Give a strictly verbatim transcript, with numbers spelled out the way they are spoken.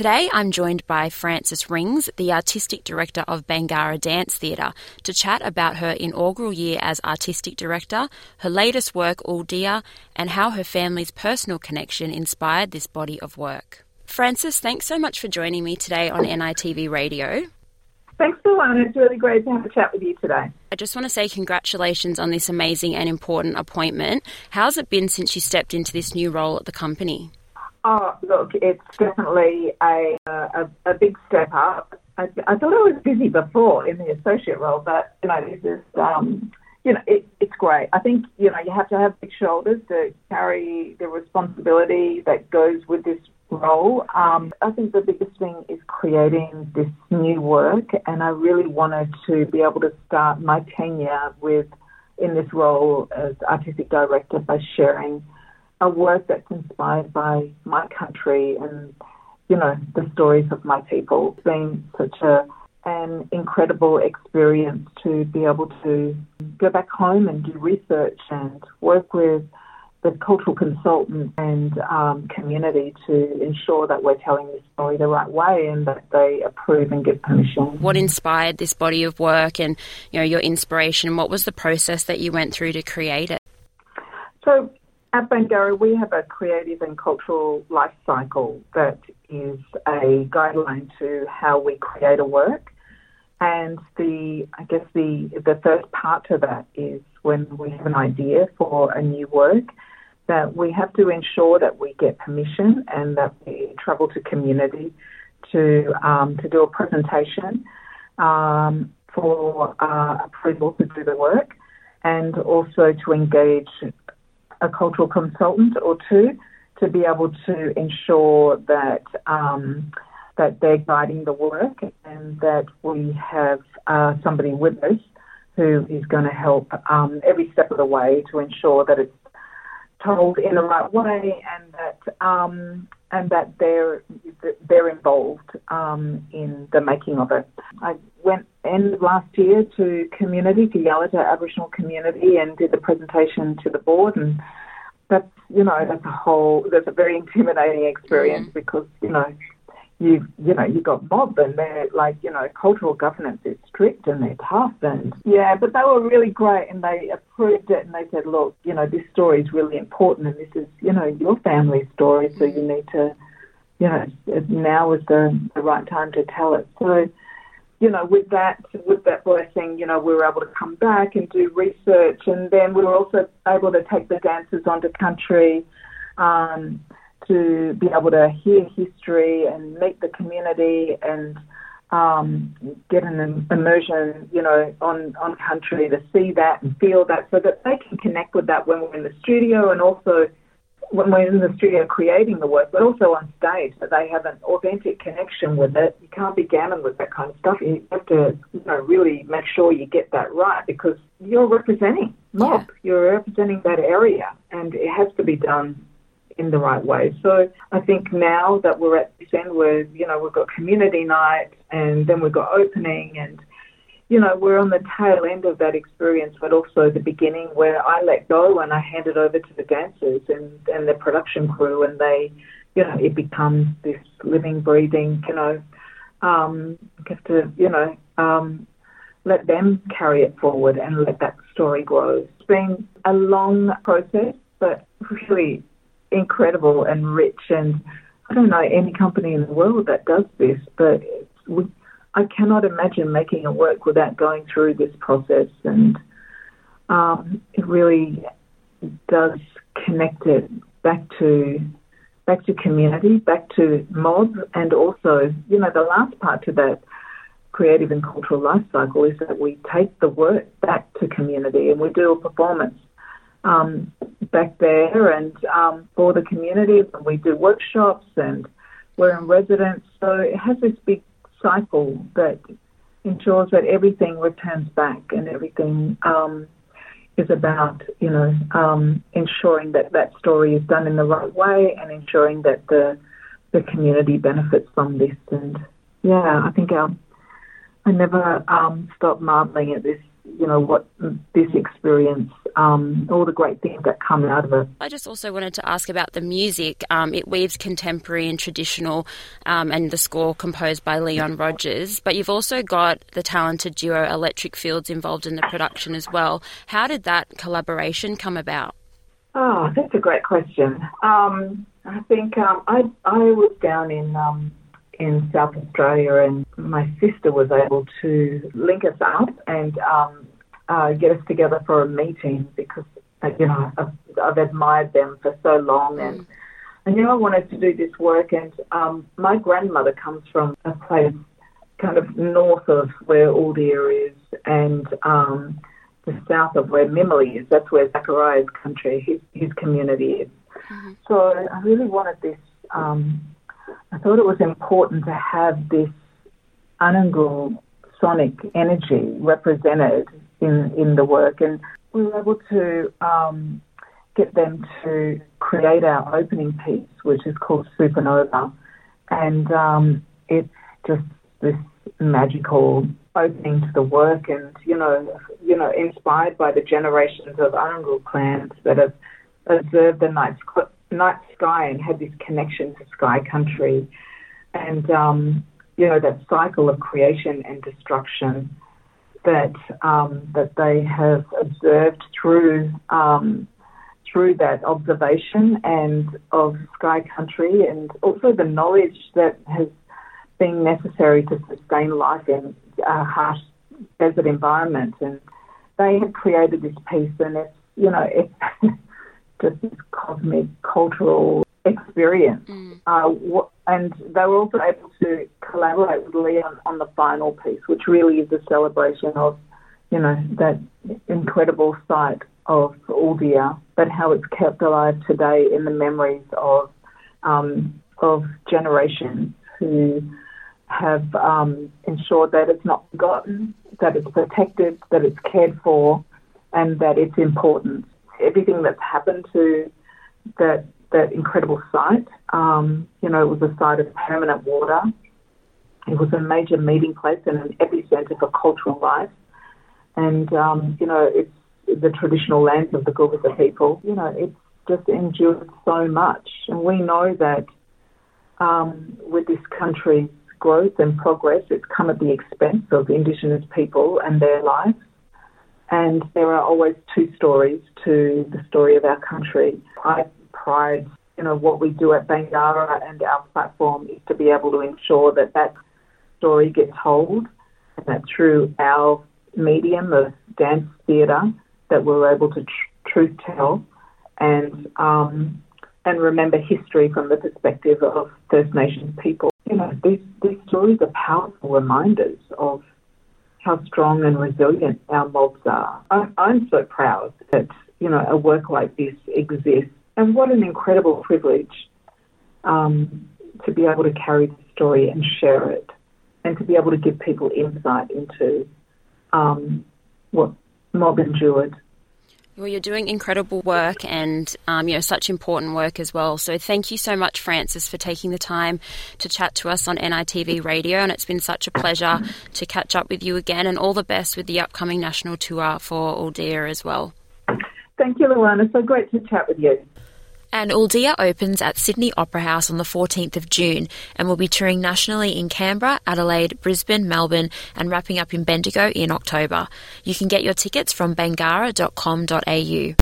Today I'm joined by Frances Rings, the Artistic Director of Bangarra Dance Theatre, to chat about her inaugural year as Artistic Director, her latest work, Yuldea, and how her family's personal connection inspired this body of work. Frances, thanks so much for joining me today on N I T V Radio. Thanks, Luana. It's really great to have a chat with you today. I just want to say congratulations on this amazing and important appointment. How's it been since you stepped into this new role at the company? Oh, look, it's definitely a a, a big step up. I, I thought I was busy before in the associate role, but, you know, this is, um, you know, it, it's great. I think, you know, you have to have big shoulders to carry the responsibility that goes with this role. Um, I think the biggest thing is creating this new work, and I really wanted to be able to start my tenure with in this role as Artistic Director by sharing a work that's inspired by my country and, you know, the stories of my people. It's been such a, an incredible experience to be able to go back home and do research and work with the cultural consultants and um, community to ensure that we're telling the story the right way and that they approve and give permission. What inspired this body of work and, you know, your inspiration? What was the process that you went through to create it? So at Bangarra, we have a creative and cultural life cycle that is a guideline to how we create a work. And the, I guess the, the first part to that is when we have an idea for a new work, that we have to ensure that we get permission and that we travel to community to um, to do a presentation um, for uh, approval to do the work, and also to engage a cultural consultant or two to be able to ensure that um, that they're guiding the work and that we have uh, somebody with us who is going to help um, every step of the way to ensure that it's told in the right way and that um, and that they're they're involved um, in the making of it. I went in last year to community, to Yalata Aboriginal Community, and did the presentation to the board, and that's you know that's a whole that's a very intimidating experience because you know. You you know, you got mob and they're like, you know, cultural governance is strict and they're tough and yeah, but they were really great and they approved it and they said, look, you know, this story is really important and this is, you know, your family's story, so you need to, you know, now is the, the right time to tell it. So, you know, with that, with that blessing, you know, we were able to come back and do research, and then we were also able to take the dancers onto country, um, to be able to hear history and meet the community and um, get an immersion, you know, on, on country, to see that and feel that so that they can connect with that when we're in the studio and also when we're in the studio creating the work, but also on stage, that they have an authentic connection with it. You can't be gammon with that kind of stuff. You have to, you know, really make sure you get that right because you're representing mob. Yeah. You're representing that area and it has to be done in the right way. So I think now that we're at this end where, you know, we've got community night and then we've got opening and, you know, we're on the tail end of that experience, but also the beginning where I let go and I hand it over to the dancers and, and the production crew, and they, you know, it becomes this living, breathing, you know, um, have to, you know, um, let them carry it forward and let that story grow. It's been a long process, but really incredible and rich, and I don't know any company in the world that does this, but we, I cannot imagine making a work without going through this process, and um, it really does connect it back to back to community, back to mob, and also, you know, the last part to that creative and cultural life cycle is that we take the work back to community and we do a performance Um, back there and um, for the community, and we do workshops and we're in residence, so it has this big cycle that ensures that everything returns back and everything um, is about, you know, um, ensuring that that story is done in the right way and ensuring that the the community benefits from this. And yeah, I think I'll, I never um, stop marveling at this you know, what this experience, um, all the great things that come out of it. I just also wanted to ask about the music. Um, it weaves contemporary and traditional, um, and the score composed by Leon Rogers, but you've also got the talented duo Electric Fields involved in the production as well. How did that collaboration come about? Oh, that's a great question. Um, I think um, I I was down in um, in South Australia, and my sister was able to link us up and um, uh, get us together for a meeting because uh, you know I've, I've admired them for so long, and I knew I wanted to do this work. And um, my grandmother comes from a place kind of north of where Yuldea is, and um, the south of where Mimili is. That's where Zachariah's country, his his community is. Mm-hmm. So I really wanted this, um, I thought it was important to have this Anangu sonic energy represented in, in the work, and we were able to um, get them to create our opening piece, which is called Supernova, and um, it's just this magical opening to the work, and you know, you know, inspired by the generations of Anangu clans that have observed the night sky, night sky and had this connection to sky country, and um, you know, that cycle of creation and destruction that um, that they have observed through um, through that observation and of sky country, and also the knowledge that has been necessary to sustain life in a harsh desert environment. And they have created this piece, and it's, you know, it's just this cosmic cultural experience. Mm. Uh, and they were also able to collaborate with Leon on the final piece, which really is a celebration of, you know, that incredible site of Yuldea, but how it's kept alive today in the memories of um, of generations who have um, ensured that it's not forgotten, that it's protected, that it's cared for, and that it's important. Everything that's happened to that that incredible site, um, you know, it was a site of permanent water. It was a major meeting place and an epicentre for cultural life. And, um, you know, it's the traditional lands of the Gugasa people. You know, it's just endured so much. And we know that um, with this country's growth and progress, it's come at the expense of Indigenous people and their lives. And there are always two stories to the story of our country. I pride, you know, what we do at Bangarra and our platform is to be able to ensure that that story gets told, and that through our medium of dance theatre, that we're able to tr- truth tell and um, and remember history from the perspective of First Nations people. You know, these, these stories are powerful reminders of how strong and resilient our mobs are. I'm, I'm so proud that, you know, a work like this exists. And what an incredible privilege um, to be able to carry the story and share it, and to be able to give people insight into um, what mob endured. Well, you're doing incredible work, and um, you know, such important work as well. So thank you so much, Frances, for taking the time to chat to us on N I T V Radio, and it's been such a pleasure to catch up with you again, and all the best with the upcoming national tour for Yuldea as well. Thank you, Luana. So great to chat with you. And Yuldea opens at Sydney Opera House on the fourteenth of June and will be touring nationally in Canberra, Adelaide, Brisbane, Melbourne, and wrapping up in Bendigo in October. You can get your tickets from bangarra dot com dot a u.